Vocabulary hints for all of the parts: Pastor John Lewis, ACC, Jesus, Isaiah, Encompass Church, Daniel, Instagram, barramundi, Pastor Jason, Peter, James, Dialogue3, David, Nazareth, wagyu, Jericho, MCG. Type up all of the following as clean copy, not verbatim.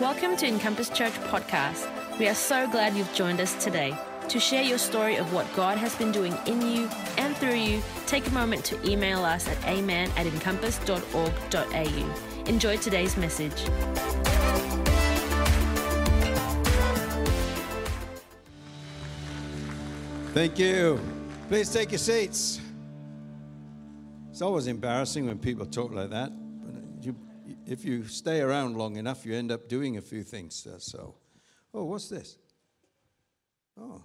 Welcome to Encompass Church Podcast. We are so glad you've joined us today. To share your story of what God has been doing in you and through you, take a moment to email us at amen@encompass.org.au. Enjoy today's message. Thank you. Please take your seats. It's always embarrassing when people talk like that. If you stay around long enough, you end up doing a few things. Oh, what's this? Oh,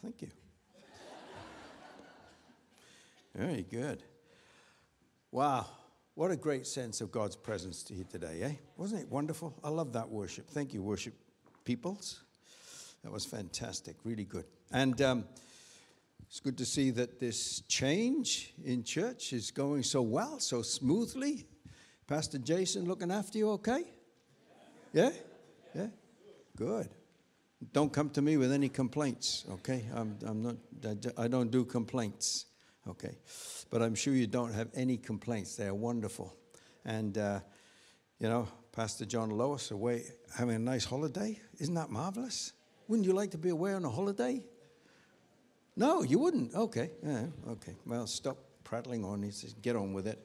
thank you. Very good. Wow, what a great sense of God's presence to you today, eh? Wasn't it wonderful? I love that worship. Thank you, worship peoples. That was fantastic, really good. And it's good to see that this change in church is going so well, so smoothly. Pastor Jason looking after you okay? Yeah? Yeah? Good. Don't come to me with any complaints, okay? I don't do complaints, okay? But I'm sure you don't have any complaints. They are wonderful. And, Pastor John Lewis away having a nice holiday. Isn't that marvelous? Wouldn't you like to be away on a holiday? No, you wouldn't. Okay. Yeah, okay. Well, stop prattling on. He says, get on with it.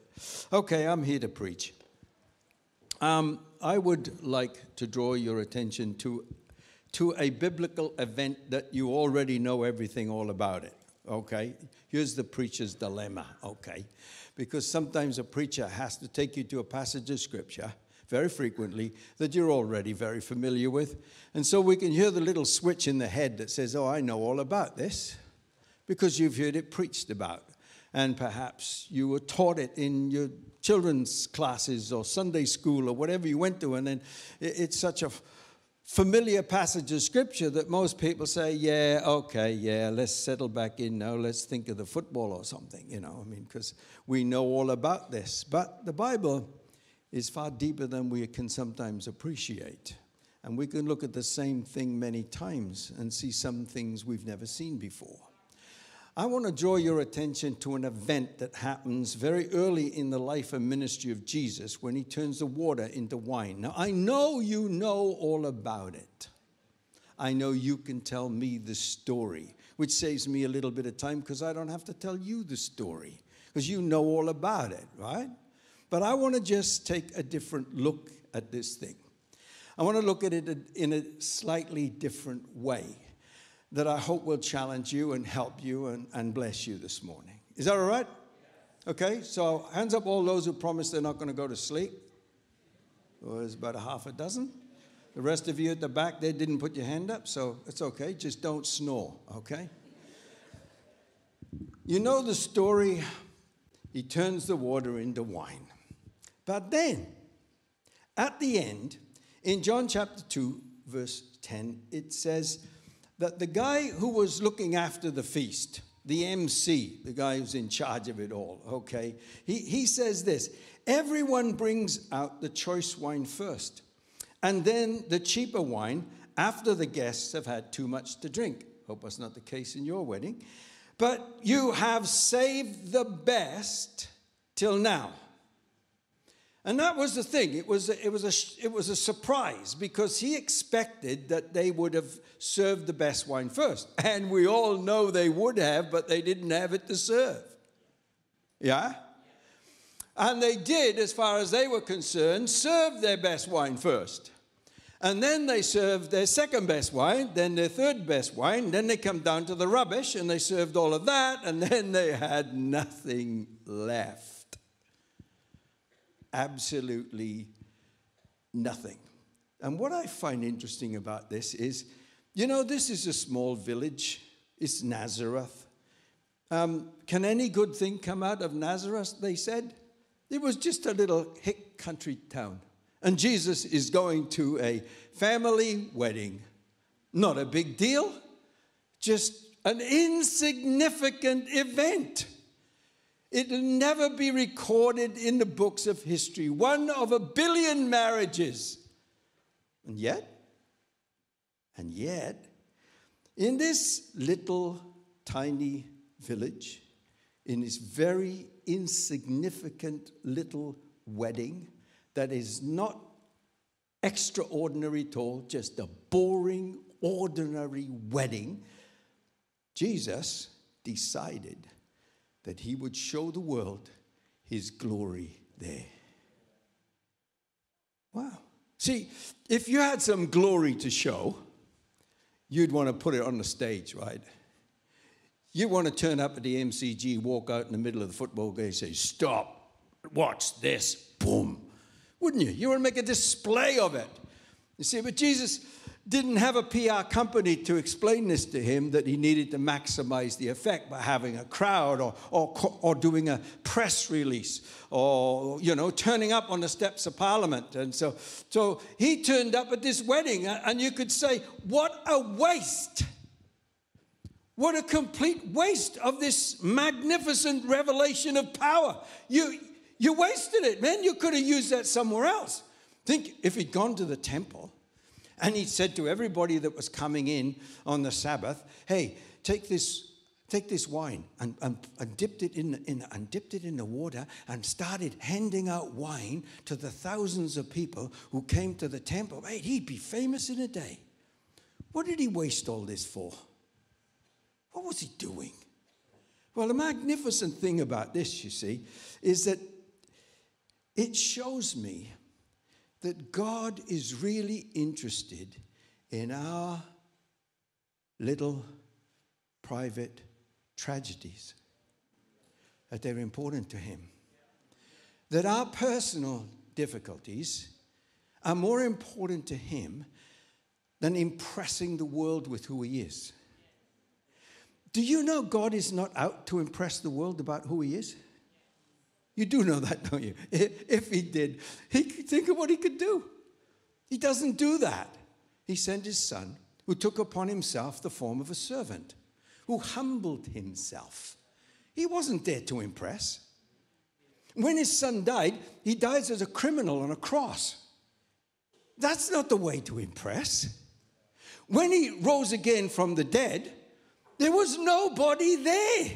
Okay, I'm here to preach. I would like to draw your attention to a biblical event that you already know everything all about it, okay? Here's the preacher's dilemma, okay? Because sometimes a preacher has to take you to a passage of Scripture, very frequently, that you're already very familiar with. And so we can hear the little switch in the head that says, oh, I know all about this, because you've heard it preached about. And perhaps you were taught it in your children's classes or Sunday school or whatever you went to, and then it's such a familiar passage of Scripture that most people say, yeah, okay, yeah, let's settle back in now. Let's think of the football or something, because we know all about this. But the Bible is far deeper than we can sometimes appreciate. And we can look at the same thing many times and see some things we've never seen before. I want to draw your attention to an event that happens very early in the life and ministry of Jesus when he turns the water into wine. Now, I know you know all about it. I know you can tell me the story, which saves me a little bit of time because I don't have to tell you the story because you know all about it, right? But I want to just take a different look at this thing. I want to look at it in a slightly different way that I hope will challenge you and help you and bless you this morning. Is that all right? Okay, so hands up all those who promise they're not going to go to sleep. Well, there's about a half a dozen. The rest of you at the back, they didn't put your hand up, so it's okay. Just don't snore, okay? You know the story. He turns the water into wine. But then, at the end, in John chapter 2, verse 10, it says that the guy who was looking after the feast, the MC, the guy who's in charge of it all, okay, he says this, everyone brings out the choice wine first, and then the cheaper wine after the guests have had too much to drink. Hope that's not the case in your wedding. But you have saved the best till now. And that was the thing. It was a surprise because he expected that they would have served the best wine first. And we all know they would have, but they didn't have it to serve. Yeah? And they did, as far as they were concerned, serve their best wine first. And then they served their second best wine, then their third best wine, then they come down to the rubbish and they served all of that, and then they had nothing left. Absolutely nothing. And what I find interesting about this is, this is a small village. It's Nazareth. Can any good thing come out of Nazareth, they said? It was just a little hick country town. And Jesus is going to a family wedding. Not a big deal. Just an insignificant event. It'll never be recorded in the books of history. One of 1 billion marriages. And yet, in this little tiny village, in this very insignificant little wedding that is not extraordinary at all, just a boring, ordinary wedding, Jesus decided that he would show the world his glory there. Wow. See, if you had some glory to show, you'd want to put it on the stage, right? You want to turn up at the MCG, walk out in the middle of the football game, say, stop, watch this, boom. Wouldn't you? You want to make a display of it. You see, but Jesus didn't have a PR company to explain this to him, that he needed to maximize the effect by having a crowd or doing a press release or, you know, turning up on the steps of Parliament. And so he turned up at this wedding, and you could say, what a waste. What a complete waste of this magnificent revelation of power. You wasted it, man. You could have used that somewhere else. Think if he'd gone to the temple and he'd said to everybody that was coming in on the Sabbath, hey, take this wine and dipped it in the water and started handing out wine to the thousands of people who came to the temple. Hey, he'd be famous in a day. What did he waste all this for? What was he doing? Well, the magnificent thing about this, you see, is that it shows me that God is really interested in our little private tragedies, that they're important to him, that our personal difficulties are more important to him than impressing the world with who he is. Do you know God is not out to impress the world about who he is? You do know that, don't you? If he did, think of what he could do. He doesn't do that. He sent his son, who took upon himself the form of a servant, who humbled himself. He wasn't there to impress. When his son died, he dies as a criminal on a cross. That's not the way to impress. When he rose again from the dead, there was nobody there.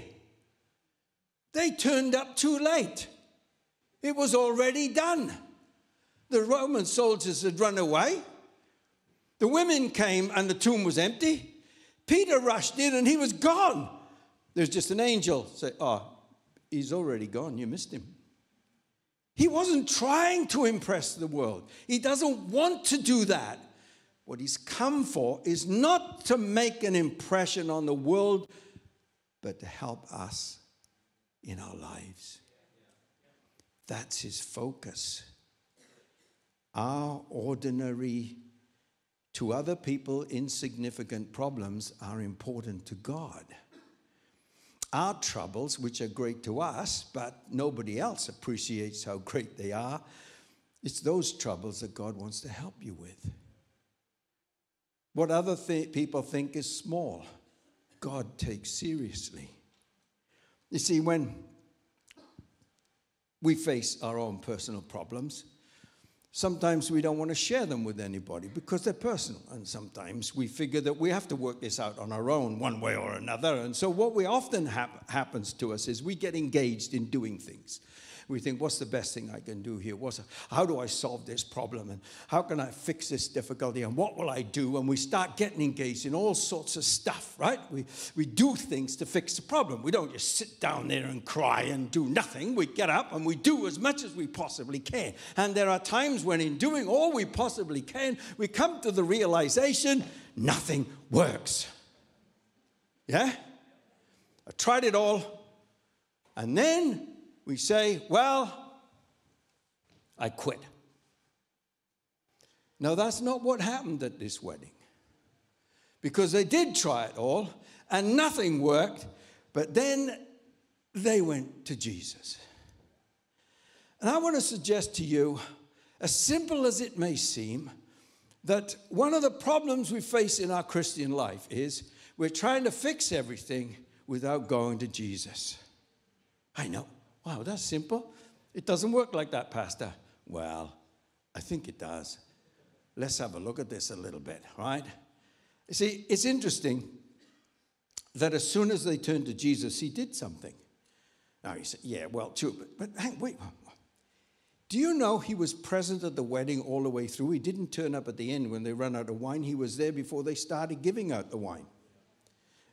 They turned up too late. It was already done. The Roman soldiers had run away. The women came and the tomb was empty. Peter rushed in and he was gone. There's just an angel say, oh, he's already gone. You missed him. He wasn't trying to impress the world. He doesn't want to do that. What he's come for is not to make an impression on the world, but to help us in our lives. That's his focus. Our ordinary, to other people, insignificant problems are important to God. Our troubles, which are great to us, but nobody else appreciates how great they are, it's those troubles that God wants to help you with. What other people think is small, God takes seriously. You see, when we face our own personal problems, sometimes we don't want to share them with anybody because they're personal. And sometimes we figure that we have to work this out on our own one way or another. And so what we often happens to us is we get engaged in doing things. We think, what's the best thing I can do here? How do I solve this problem? And how can I fix this difficulty? And what will I do? And we start getting engaged in all sorts of stuff, right? We do things to fix the problem. We don't just sit down there and cry and do nothing. We get up and we do as much as we possibly can. And there are times when in doing all we possibly can, we come to the realization nothing works. Yeah? I tried it all. And then we say, well, I quit. Now, that's not what happened at this wedding, because they did try it all and nothing worked, but then they went to Jesus. And I want to suggest to you, as simple as it may seem, that one of the problems we face in our Christian life is we're trying to fix everything without going to Jesus. I know. Wow, that's simple. It doesn't work like that, Pastor. Well, I think it does. Let's have a look at this a little bit, right? You see, it's interesting that as soon as they turned to Jesus, he did something. Now, you say, yeah, well, true, but hang, wait. Do you know he was present at the wedding all the way through? He didn't turn up at the end when they ran out of wine. He was there before they started giving out the wine.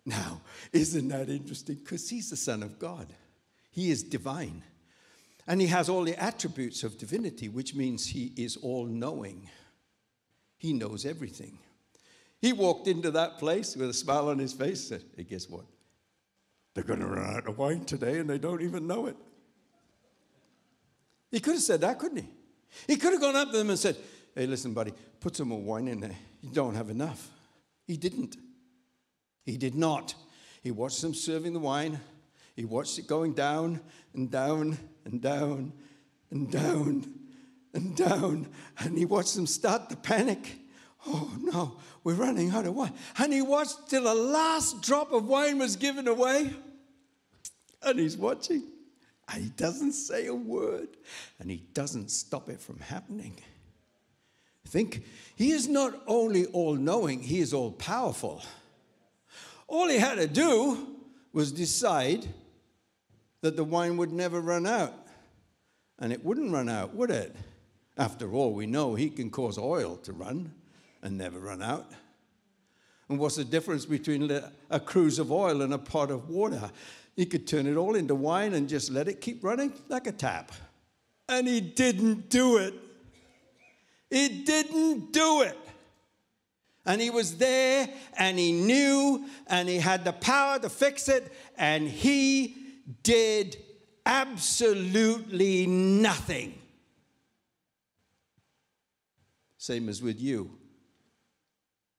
Now, isn't that interesting? Because he's the Son of God. He is divine. And he has all the attributes of divinity, which means he is all-knowing. He knows everything. He walked into that place with a smile on his face and said, hey, guess what? They're going to run out of wine today and they don't even know it. He could have said that, couldn't he? He could have gone up to them and said, hey, listen, buddy, put some more wine in there. You don't have enough. He didn't. He did not. He watched them serving the wine. He watched it going down and down and down and down and down. And he watched them start to panic. Oh, no, we're running out of wine. And he watched till the last drop of wine was given away. And he's watching. And he doesn't say a word. And he doesn't stop it from happening. Think, he is not only all-knowing, he is all-powerful. All he had to do was decide that the wine would never run out. And it wouldn't run out, would it? After all, we know he can cause oil to run and never run out. And what's the difference between a cruise of oil and a pot of water? He could turn it all into wine and just let it keep running like a tap. And he didn't do it. He didn't do it. And he was there, and he knew, and he had the power to fix it, and he did absolutely nothing. Same as with you.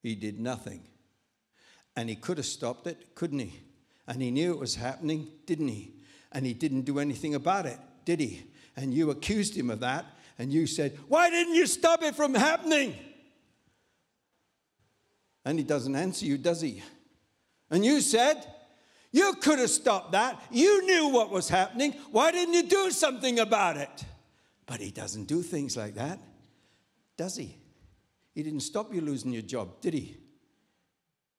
He did nothing. And he could have stopped it, couldn't he? And he knew it was happening, didn't he? And he didn't do anything about it, did he? And you accused him of that, and you said, why didn't you stop it from happening? And he doesn't answer you, does he? And you said, you could have stopped that. You knew what was happening. Why didn't you do something about it? But he doesn't do things like that, does he? He didn't stop you losing your job, did he?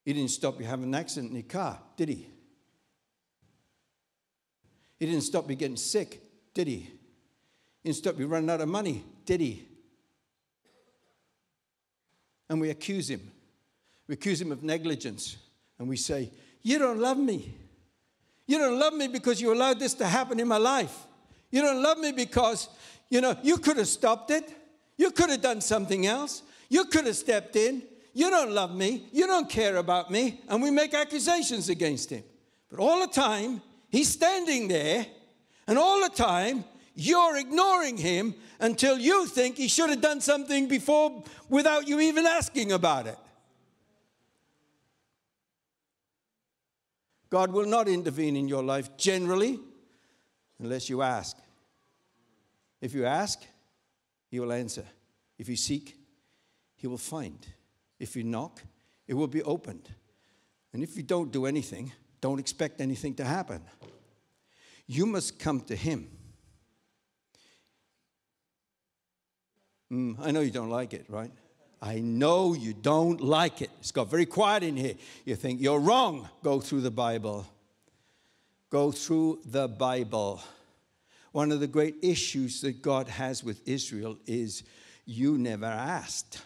He didn't stop you having an accident in your car, did he? He didn't stop you getting sick, did he? He didn't stop you running out of money, did he? And we accuse him. We accuse him of negligence, and we say, you don't love me. You don't love me because you allowed this to happen in my life. You don't love me because, you know, you could have stopped it. You could have done something else. You could have stepped in. You don't love me. You don't care about me. And we make accusations against him. But all the time, he's standing there, and all the time, you're ignoring him until you think he should have done something before without you even asking about it. God will not intervene in your life generally unless you ask. If you ask, he will answer. If you seek, he will find. If you knock, it will be opened. And if you don't do anything, don't expect anything to happen. You must come to him. I know you don't like it, right? I know you don't like it. It's got very quiet in here. You think you're wrong. Go through the Bible. Go through the Bible. One of the great issues that God has with Israel is you never asked.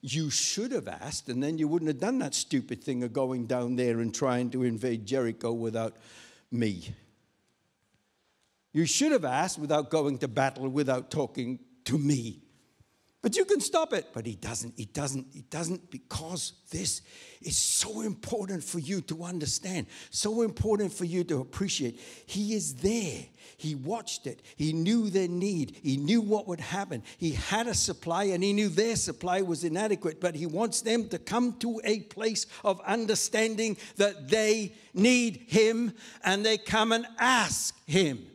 You should have asked, and then you wouldn't have done that stupid thing of going down there and trying to invade Jericho without me. You should have asked without going to battle, without talking to me. But you can stop it. But he doesn't, because this is so important for you to understand, so important for you to appreciate. He is there. He watched it. He knew their need. He knew what would happen. He had a supply, and he knew their supply was inadequate, but he wants them to come to a place of understanding that they need him, and they come and ask him.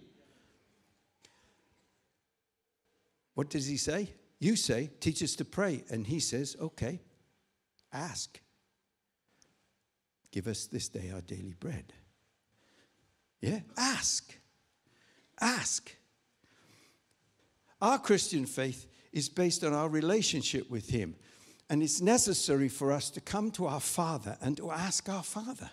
What does he say? You say, teach us to pray. And he says, okay, ask. Give us this day our daily bread. Yeah, ask. Ask. Our Christian faith is based on our relationship with him. And it's necessary for us to come to our Father and to ask our Father.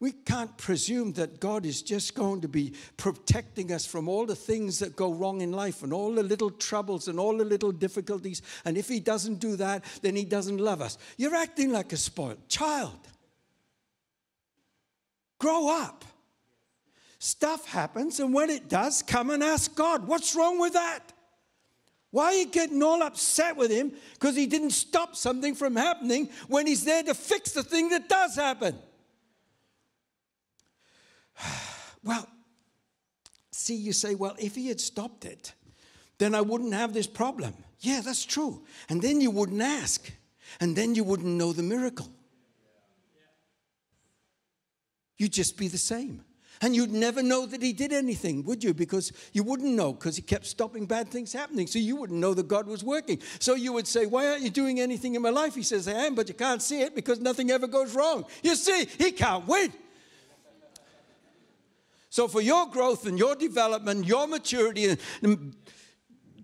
We can't presume that God is just going to be protecting us from all the things that go wrong in life and all the little troubles and all the little difficulties. And if he doesn't do that, then he doesn't love us. You're acting like a spoiled child. Grow up. Stuff happens, and when it does, come and ask God, what's wrong with that? Why are you getting all upset with him because he didn't stop something from happening when he's there to fix the thing that does happen? Well, see, you say, well, if he had stopped it, then I wouldn't have this problem. Yeah, that's true. And then you wouldn't ask. And then you wouldn't know the miracle. You'd just be the same. And you'd never know that he did anything, would you? Because you wouldn't know, because he kept stopping bad things happening. So you wouldn't know that God was working. So you would say, why aren't you doing anything in my life? He says, I am, but you can't see it because nothing ever goes wrong. You see, he can't win. So for your growth and your development, your maturity and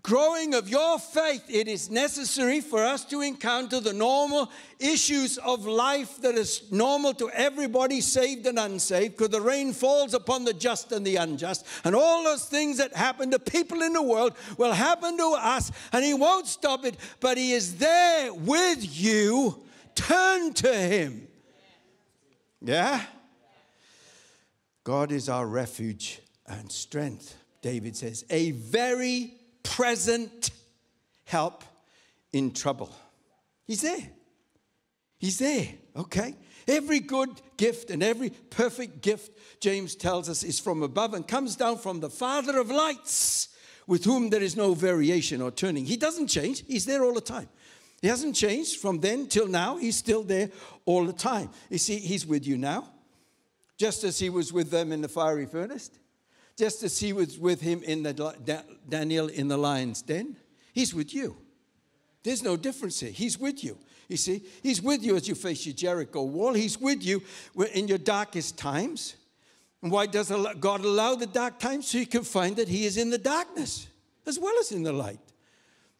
growing of your faith, it is necessary for us to encounter the normal issues of life that is normal to everybody, saved and unsaved, because the rain falls upon the just and the unjust. And all those things that happen to people in the world will happen to us, and he won't stop it, but he is there with you. Turn to him. Yeah? God is our refuge and strength, David says, a very present help in trouble. He's there. He's there, okay? Every good gift and every perfect gift, James tells us, is from above and comes down from the Father of lights, with whom there is no variation or turning. He doesn't change. He's there all the time. He hasn't changed from then till now. He's still there all the time. You see, he's with you now. Just as he was with them in the fiery furnace, just as he was with him in Daniel in the lion's den, he's with you. There's no difference here. He's with you. You see, he's with you as you face your Jericho wall. He's with you in your darkest times. And why does God allow the dark times? So you can find that he is in the darkness as well as in the light.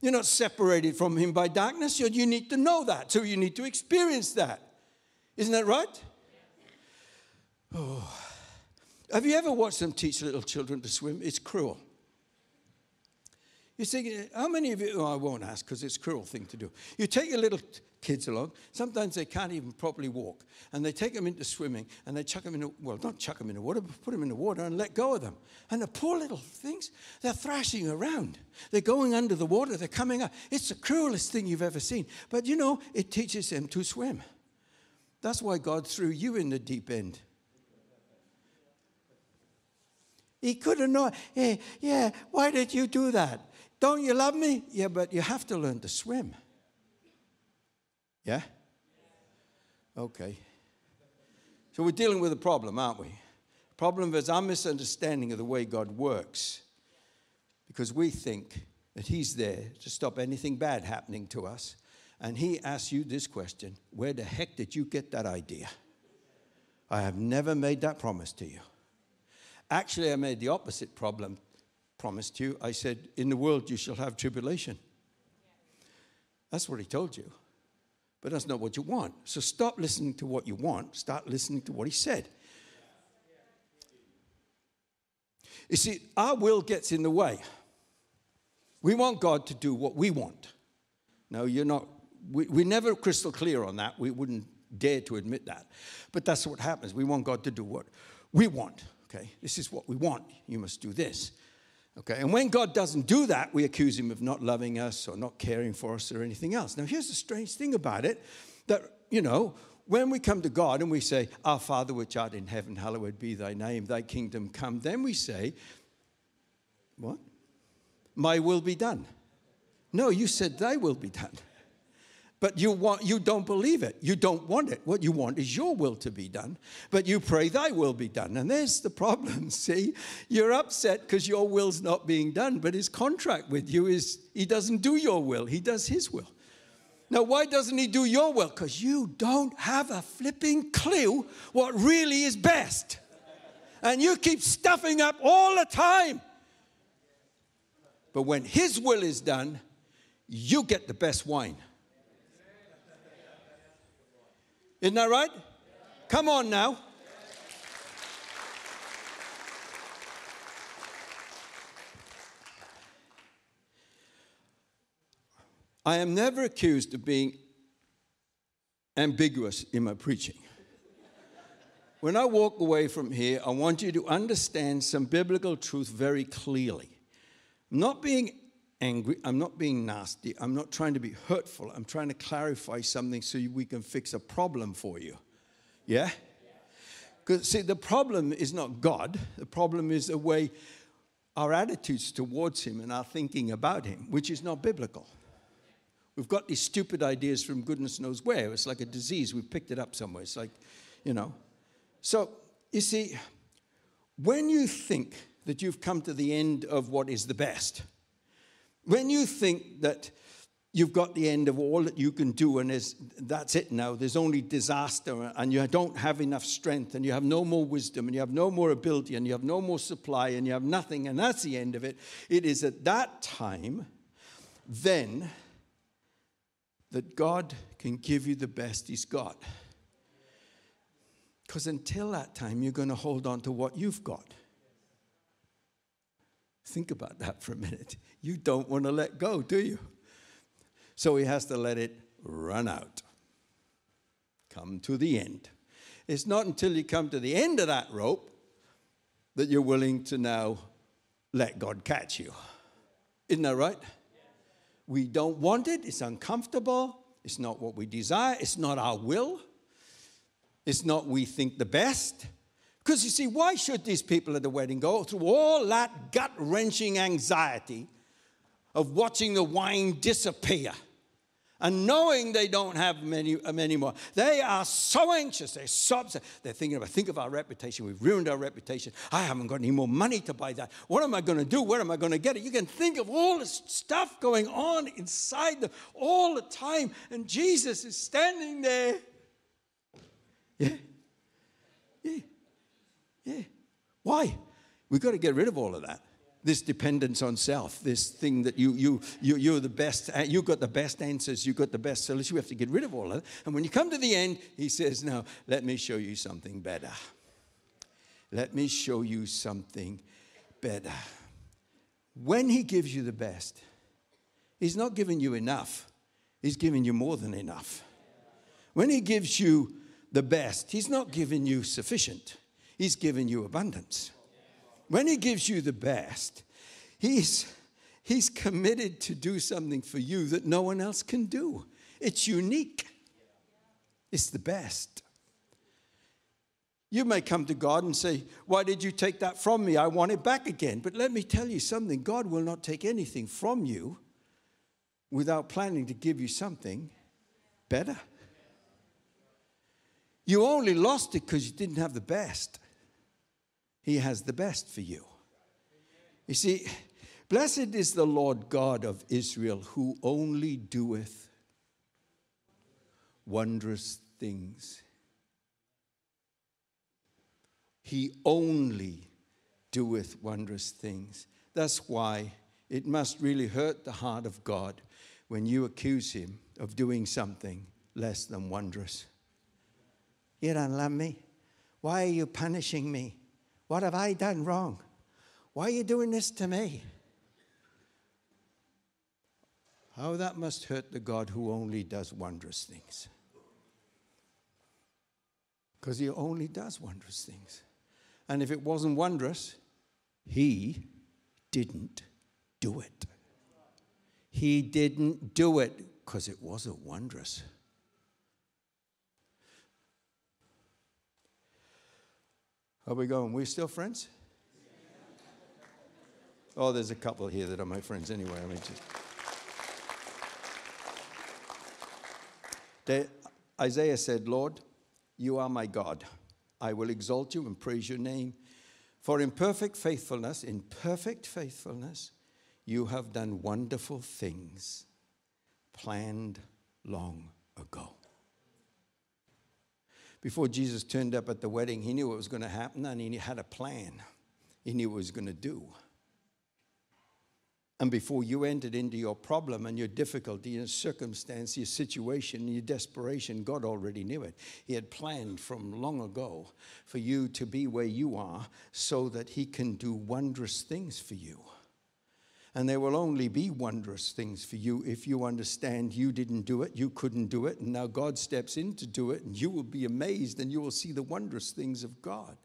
You're not separated from him by darkness. You need to know that. So you need to experience that. Isn't that right? Oh, have you ever watched them teach little children to swim? It's cruel. You think, how many of you, oh, I won't ask because it's a cruel thing to do. You take your little kids along. Sometimes they can't even properly walk. And they take them into swimming and they chuck them in the, well, not chuck them in the water, but put them in the water and let go of them. And the poor little things, they're thrashing around. They're going under the water. They're coming up. It's the cruelest thing you've ever seen. But, you know, it teaches them to swim. That's why God threw you in the deep end. He could have known, hey, yeah, why did you do that? Don't you love me? Yeah, but you have to learn to swim. Yeah? Okay. So we're dealing with a problem, aren't we? The problem is our misunderstanding of the way God works. Because we think that he's there to stop anything bad happening to us. And he asks you this question, where the heck did you get that idea? I have never made that promise to you. Actually, I made the opposite promise to you. I said, in the world, you shall have tribulation. That's what he told you. But that's not what you want. So stop listening to what you want. Start listening to what he said. You see, our will gets in the way. We want God to do what we want. No, you're not. We're never crystal clear on that. We wouldn't dare to admit that. But that's what happens. We want God to do what we want. Okay, this is what we want. You must do this. Okay, and when God doesn't do that, we accuse him of not loving us or not caring for us or anything else. Now, here's the strange thing about it, that, you know, when we come to God and we say, our Father which art in heaven, hallowed be thy name, thy kingdom come, then we say, what? My will be done. No, you said thy will be done. But you don't believe it. You don't want it. What you want is your will to be done. But you pray thy will be done. And there's the problem, see? You're upset because your will's not being done. But his contract with you is he doesn't do your will. He does his will. Now, why doesn't he do your will? Because you don't have a flipping clue what really is best. And you keep stuffing up all the time. But when his will is done, you get the best wine. Isn't that right? Come on now. I am never accused of being ambiguous in my preaching. When I walk away from here, I want you to understand some biblical truth very clearly. I'm not being angry. I'm not being nasty. I'm not trying to be hurtful. I'm trying to clarify something so we can fix a problem for you. Yeah? Because, see, the problem is not God. The problem is the way our attitudes towards him and our thinking about him, which is not biblical. We've got these stupid ideas from goodness knows where. It's like a disease. We've picked it up somewhere. It's like, you know. So, you see, when you think that you've come to the end of what is the best, when you think that you've got the end of all that you can do and that's it now, there's only disaster and you don't have enough strength and you have no more wisdom and you have no more ability and you have no more supply and you have nothing and that's the end of it, it is at that time then that God can give you the best he's got. Because until that time, you're going to hold on to what you've got. Think about that for a minute. You don't want to let go, do you? So he has to let it run out. Come to the end. It's not until you come to the end of that rope that you're willing to now let God catch you. Isn't that right? We don't want it. It's uncomfortable. It's not what we desire. It's not our will. It's not we think the best. Because you see, why should these people at the wedding go through all that gut-wrenching anxiety of watching the wine disappear and knowing they don't have many more? They are so anxious. They're so upset. They're thinking about, think of our reputation. We've ruined our reputation. I haven't got any more money to buy that. What am I going to do? Where am I going to get it? You can think of all this stuff going on inside them all the time. And Jesus is standing there. Yeah, yeah, yeah. Why? We've got to get rid of all of that. This dependence on self, this thing that you're the best, you've got the best answers, you've got the best solution. We have to get rid of all of that. And when you come to the end, he says, now, let me show you something better. Let me show you something better. When he gives you the best, he's not giving you enough. He's giving you more than enough. When he gives you the best, he's not giving you sufficient. He's giving you abundance. When he gives you the best, he's committed to do something for you that no one else can do. It's unique. It's the best. You may come to God and say, why did you take that from me? I want it back again. But let me tell you something. God will not take anything from you without planning to give you something better. You only lost it because you didn't have the best. He has the best for you. You see, blessed is the Lord God of Israel, who only doeth wondrous things. He only doeth wondrous things. That's why it must really hurt the heart of God when you accuse him of doing something less than wondrous. You don't love me. Why are you punishing me? What have I done wrong? Why are you doing this to me? How that must hurt the God who only does wondrous things. Because he only does wondrous things. And if it wasn't wondrous, he didn't do it. He didn't do it because it wasn't wondrous. How are we going? We're still friends? Oh, there's a couple here that are my friends anyway. I mean, just... Isaiah said, Lord, you are my God. I will exalt you and praise your name. For in perfect faithfulness, you have done wonderful things planned long ago. Before Jesus turned up at the wedding, he knew what was going to happen and he had a plan. He knew what he was going to do. And before you entered into your problem and your difficulty, your circumstance, your situation, your desperation, God already knew it. He had planned from long ago for you to be where you are so that he can do wondrous things for you. And there will only be wondrous things for you if you understand you didn't do it, you couldn't do it, and now God steps in to do it, and you will be amazed and you will see the wondrous things of God.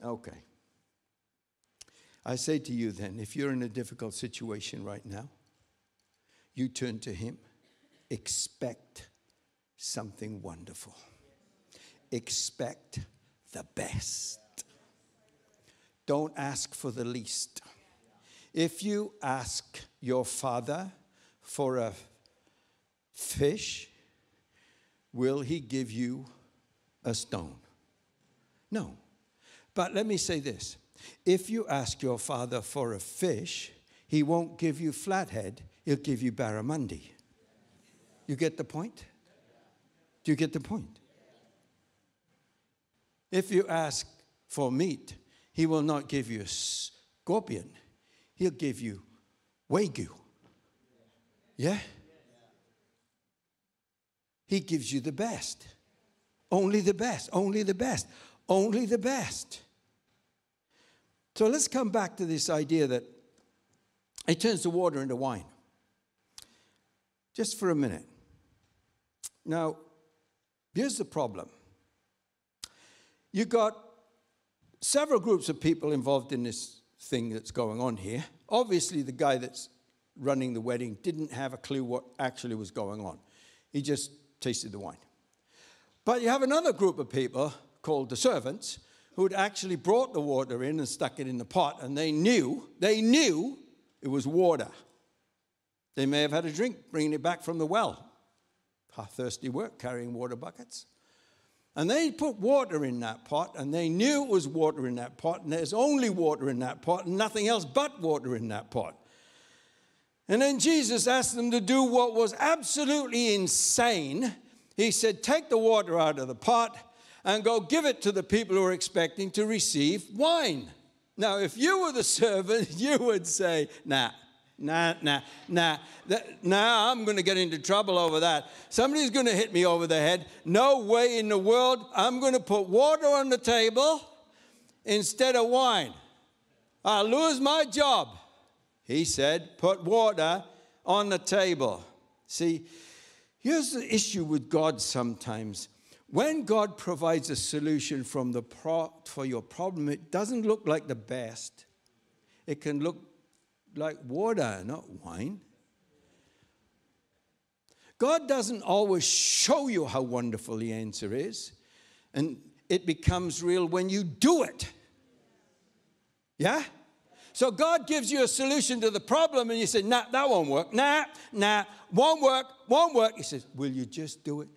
Okay. I say to you then, if you're in a difficult situation right now, you turn to Him, expect something wonderful. Expect the best. Don't ask for the least. If you ask your Father for a fish, will He give you a stone? No. But let me say this. If you ask your Father for a fish, He won't give you flathead. He'll give you barramundi. You get the point? Do you get the point? If you ask for meat, He will not give you a scorpion. He'll give you wagyu. Yeah? He gives you the best. Only the best. Only the best. Only the best. So let's come back to this idea that it turns the water into wine. Just for a minute. Now, here's the problem. You got several groups of people involved in this thing that's going on here. Obviously, the guy that's running the wedding didn't have a clue what actually was going on. He just tasted the wine. But you have another group of people called the servants who had actually brought the water in and stuck it in the pot, and they knew it was water. They may have had a drink, bringing it back from the well. Thirsty work, carrying water buckets. And they put water in that pot, and they knew it was water in that pot, and there's only water in that pot, and nothing else but water in that pot. And then Jesus asked them to do what was absolutely insane. He said, take the water out of the pot and go give it to the people who are expecting to receive wine. Now, if you were the servant, you would say, nah, I'm going to get into trouble over that. Somebody's going to hit me over the head. No way in the world. I'm going to put water on the table instead of wine. I'll lose my job. He said, put water on the table. See, here's the issue with God sometimes. When God provides a solution for your problem, it doesn't look like the best. It can look like water, not wine. God doesn't always show you how wonderful the answer is, and it becomes real when you do it. Yeah? So God gives you a solution to the problem, and you say, nah, that won't work. Nah, won't work, won't work. He says, will you just do it?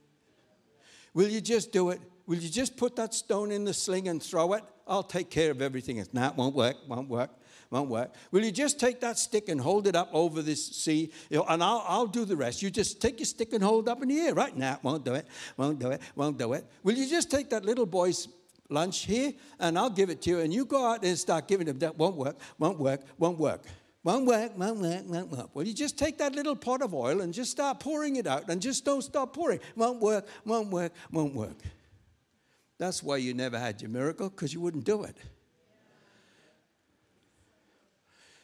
Will you just do it? Will you just put that stone in the sling and throw it? I'll take care of everything else. Nah, won't work, won't work. Won't work. Will you just take that stick and hold it up over this sea, and I'll do the rest. You just take your stick and hold it up in the air, right? Nah, won't do it, won't do it, won't do it. Will you just take that little boy's lunch here, and I'll give it to you, and you go out and start giving him that. Won't work, won't work, won't work. Won't work, won't work, won't work. Will you just take that little pot of oil and just start pouring it out, and just don't stop pouring. Won't work, won't work, won't work. That's why you never had your miracle, because you wouldn't do it.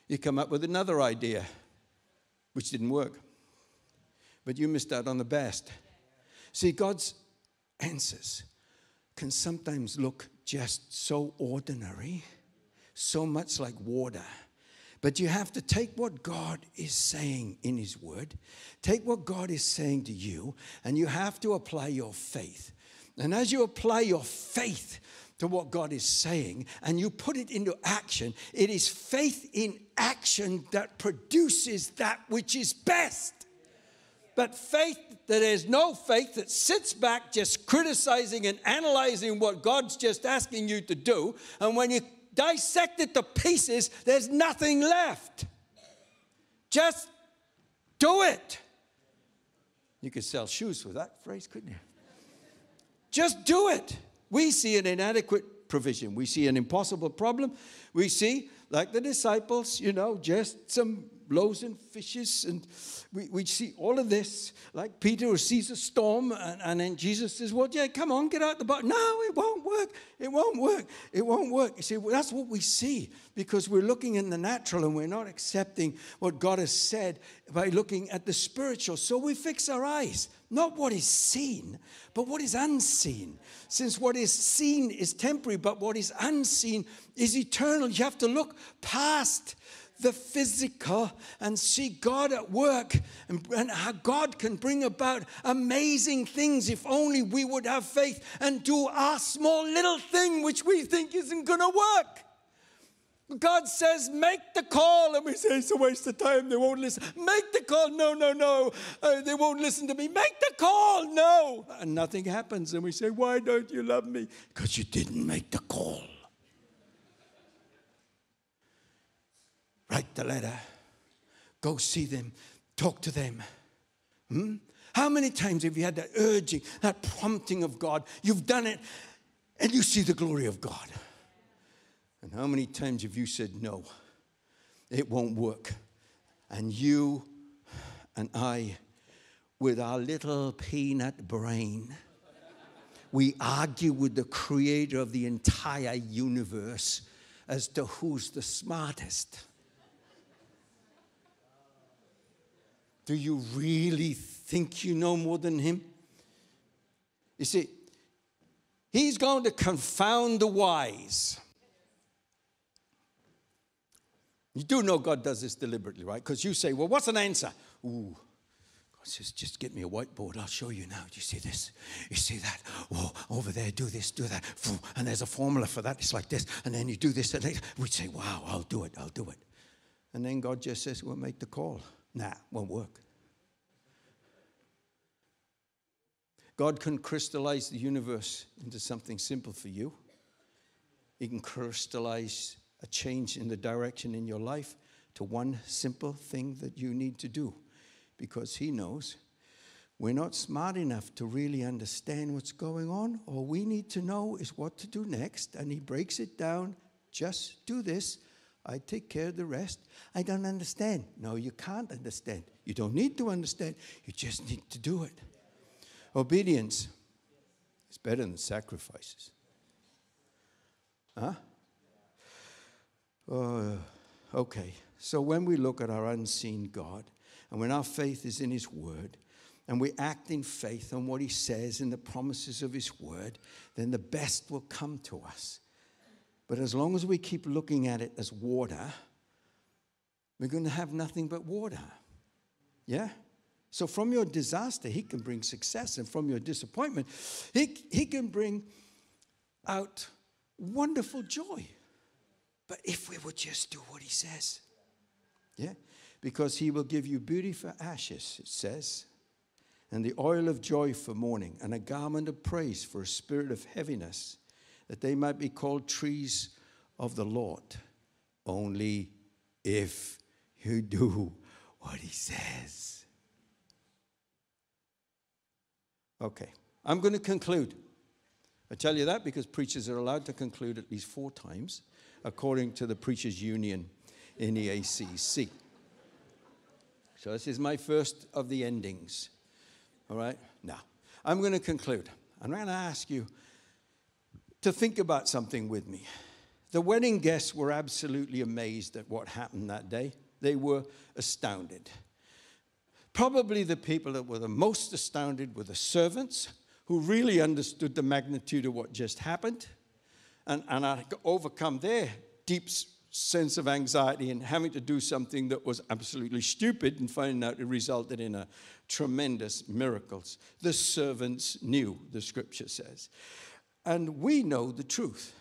You come up with another idea, which didn't work. But you missed out on the best. See, God's answers can sometimes look just so ordinary, so much like water. But you have to take what God is saying in His Word, take what God is saying to you, and you have to apply your faith. And as you apply your faith to what God is saying, and you put it into action, it is faith in action that produces that which is best. But faith, that there's no faith that sits back just criticizing and analyzing what God's just asking you to do, and when you dissect it to pieces, there's nothing left. Just do it. You could sell shoes with that phrase, couldn't you? Just do it. We see an inadequate provision. We see an impossible problem. We see, like the disciples, just some loaves and fishes, and we see all of this, like Peter who sees a storm, and then Jesus says, well, yeah, come on, get out the boat. No, it won't work. It won't work. It won't work. You see, well, that's what we see, because we're looking in the natural and we're not accepting what God has said by looking at the spiritual. So we fix our eyes, not what is seen, but what is unseen. Since what is seen is temporary, but what is unseen is eternal. You have to look past the physical and see God at work, and how God can bring about amazing things if only we would have faith and do our small little thing which we think isn't going to work. God says, make the call. And we say, it's a waste of time. They won't listen. Make the call. No. They won't listen to me. Make the call. No. And nothing happens. And we say, why don't you love me? Because you didn't make the call. Write the letter, go see them, talk to them. How many times have you had that urging, that prompting of God? You've done it, and you see the glory of God. And how many times have you said, no, it won't work? And you and I, with our little peanut brain, we argue with the creator of the entire universe as to who's the smartest. Do you really think you know more than him? You see, he's going to confound the wise. You do know God does this deliberately, right? Because you say, well, what's an answer? Ooh. God says, just get me a whiteboard. I'll show you now. Do you see this? You see that? Whoa, over there, do this, do that. And there's a formula for that. It's like this. And then you do this. And we'd say, wow, I'll do it. I'll do it. And then God just says, well, make the call. Nah, won't work. God can crystallize the universe into something simple for you. He can crystallize a change in the direction in your life to one simple thing that you need to do, because he knows we're not smart enough to really understand what's going on. All we need to know is what to do next, and he breaks it down. Just do this. I take care of the rest. I don't understand. No, you can't understand. You don't need to understand. You just need to do it. Obedience is better than sacrifices. Huh? Okay. So when we look at our unseen God, and when our faith is in his word, and we act in faith on what he says and the promises of his word, then the best will come to us. But as long as we keep looking at it as water, we're going to have nothing but water. Yeah? So from your disaster, he can bring success. And from your disappointment, he can bring out wonderful joy. But if we would just do what he says. Yeah? Because he will give you beauty for ashes, it says, and the oil of joy for mourning, and a garment of praise for a spirit of heaviness, that they might be called trees of the Lord, only if you do what he says. Okay, I'm going to conclude. I tell you that because preachers are allowed to conclude at least 4 times, according to the Preachers Union in the ACC. So this is my first of the endings. All right? Now, I'm going to conclude. I'm going to ask you to think about something with me. The wedding guests were absolutely amazed at what happened that day. They were astounded. Probably the people that were the most astounded were the servants, who really understood the magnitude of what just happened, and had overcome their deep sense of anxiety and having to do something that was absolutely stupid, and finding out it resulted in a tremendous miracle. The servants knew, the scripture says. And we know the truth.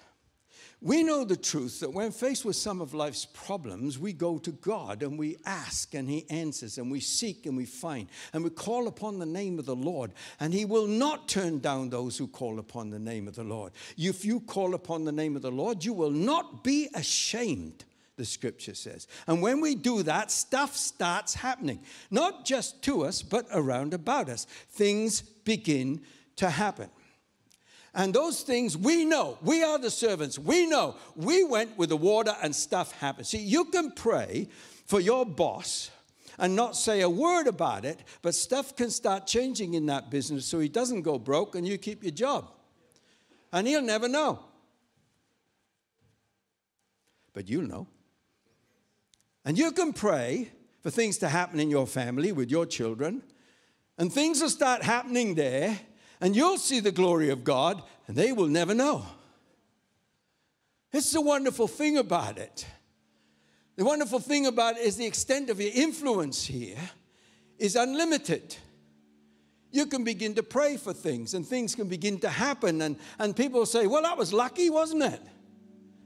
We know the truth that when faced with some of life's problems, we go to God and we ask, and he answers, and we seek and we find, and we call upon the name of the Lord, and he will not turn down those who call upon the name of the Lord. If you call upon the name of the Lord, you will not be ashamed, the scripture says. And when we do that, stuff starts happening, not just to us, but around about us. Things begin to happen. And those things we know. We are the servants. We know. We went with the water and stuff happened. See, you can pray for your boss and not say a word about it, but stuff can start changing in that business so he doesn't go broke and you keep your job. And he'll never know. But you'll know. And you can pray for things to happen in your family with your children, and things will start happening there, and you'll see the glory of God, and they will never know. It's the wonderful thing about it. The wonderful thing about it is the extent of your influence here is unlimited. You can begin to pray for things, and things can begin to happen, and people say, well, that was lucky, wasn't it?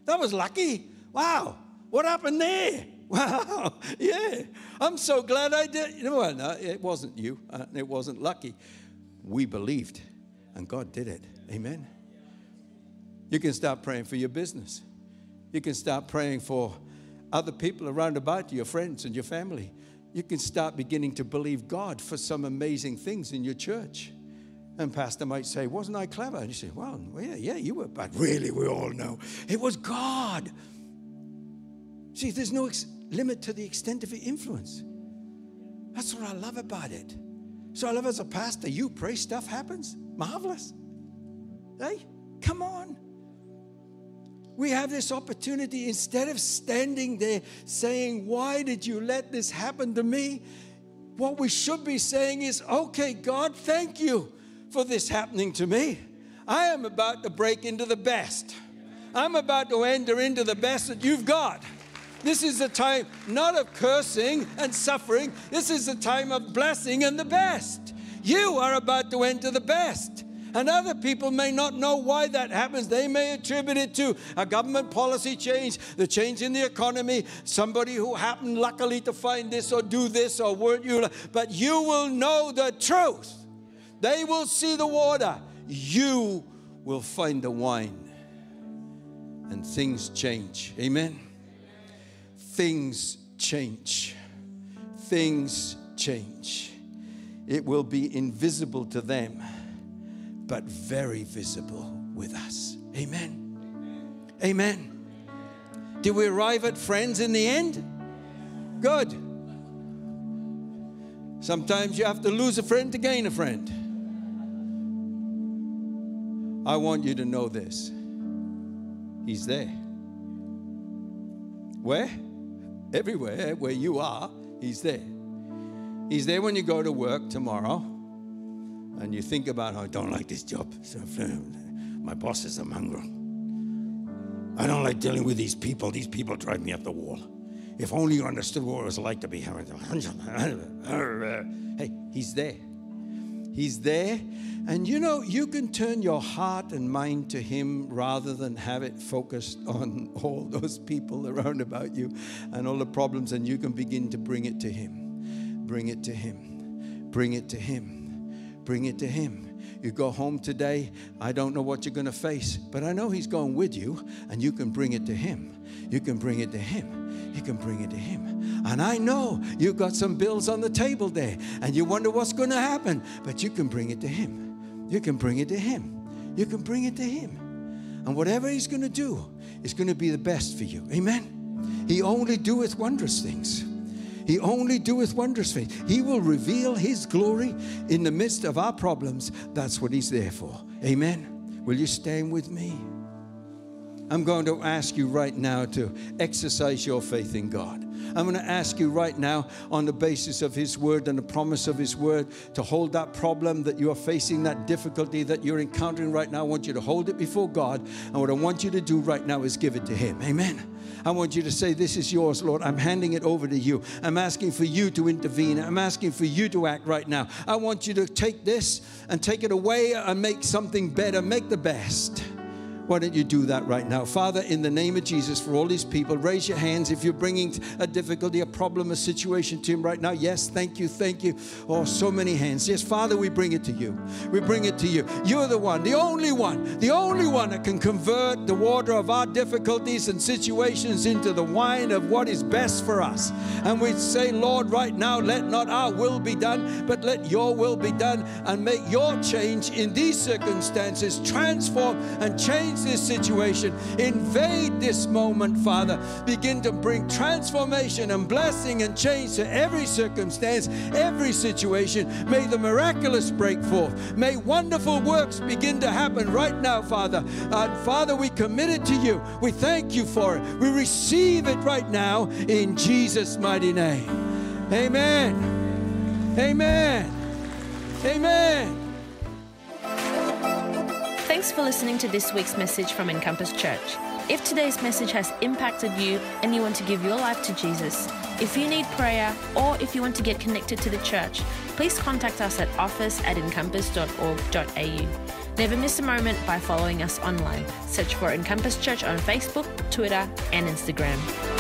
That was lucky. Wow, what happened there? Wow, yeah, I'm so glad I did. You know what? No, it wasn't you. It wasn't lucky. We believed, and God did it. Amen. You can start praying for your business. You can start praying for other people around about you, your friends and your family. You can start beginning to believe God for some amazing things in your church. And pastor might say, wasn't I clever? And you say, well, yeah, you were. But really, we all know it was God. See, there's no limit to the extent of your influence. That's what I love about it. So I love as a pastor, you pray, stuff happens. Marvelous. Hey, come on. We have this opportunity. Instead of standing there saying, why did you let this happen to me? What we should be saying is, okay, God, thank you for this happening to me. I am about to break into the best. I'm about to enter into the best that you've got. This is a time not of cursing and suffering. This is a time of blessing and the best. You are about to enter the best. And other people may not know why that happens. They may attribute it to a government policy change, the change in the economy, somebody who happened luckily to find this or do this or weren't you. But you will know the truth. They will see the water. You will find the wine. And things change. Amen? Things change. Things change. It will be invisible to them, but very visible with us. Amen? Amen? Amen. Amen. Did we arrive at friends in the end? Good. Sometimes you have to lose a friend to gain a friend. I want you to know this. He's there. Where? Everywhere where you are, he's there. He's there when you go to work tomorrow and you think about, oh, I don't like this job. My boss is a mongrel. I don't like dealing with these people. These people drive me up the wall. If only you understood what it was like to be. Hey, he's there. He's there, and you know, you can turn your heart and mind to him rather than have it focused on all those people around about you and all the problems, and you can begin to bring it to him. Bring it to him. Bring it to him. Bring it to him. You go home today, I don't know what you're going to face, but I know he's going with you, and you can bring it to him. You can bring it to him. You can bring it to him. And I know you've got some bills on the table there, and you wonder what's going to happen, but you can bring it to him. You can bring it to him. You can bring it to him. And whatever he's going to do is going to be the best for you. Amen? He only doeth wondrous things. He only doeth wondrous things. He will reveal his glory in the midst of our problems. That's what he's there for. Amen. Will you stand with me? I'm going to ask you right now to exercise your faith in God. I'm going to ask you right now, on the basis of his word and the promise of his word, to hold that problem that you are facing, that difficulty that you're encountering right now. I want you to hold it before God. And what I want you to do right now is give it to him. Amen. I want you to say, this is yours, Lord. I'm handing it over to you. I'm asking for you to intervene. I'm asking for you to act right now. I want you to take this and take it away and make something better. Make the best. Why don't you do that right now? Father, in the name of Jesus, for all these people, raise your hands if you're bringing a difficulty, a problem, a situation to him right now. Yes, thank you, thank you. Oh, so many hands. Yes, Father, we bring it to you. We bring it to you. You're the only one that can convert the water of our difficulties and situations into the wine of what is best for us. And we say, Lord, right now, let not our will be done, but let your will be done, and make your change in these circumstances. Transform and change change this situation. Invade this moment, Father. Begin to bring transformation and blessing and change to every circumstance, every situation. May the miraculous break forth. May wonderful works begin to happen right now, Father. And Father, we commit it to you. We thank you for it. We receive it right now in Jesus' mighty name. Amen. Amen. Amen. Thanks for listening to this week's message from Encompass Church. If today's message has impacted you and you want to give your life to Jesus, if you need prayer or if you want to get connected to the church, please contact us at office@encompass.org.au. Never miss a moment by following us online. Search for Encompass Church on Facebook, Twitter and Instagram.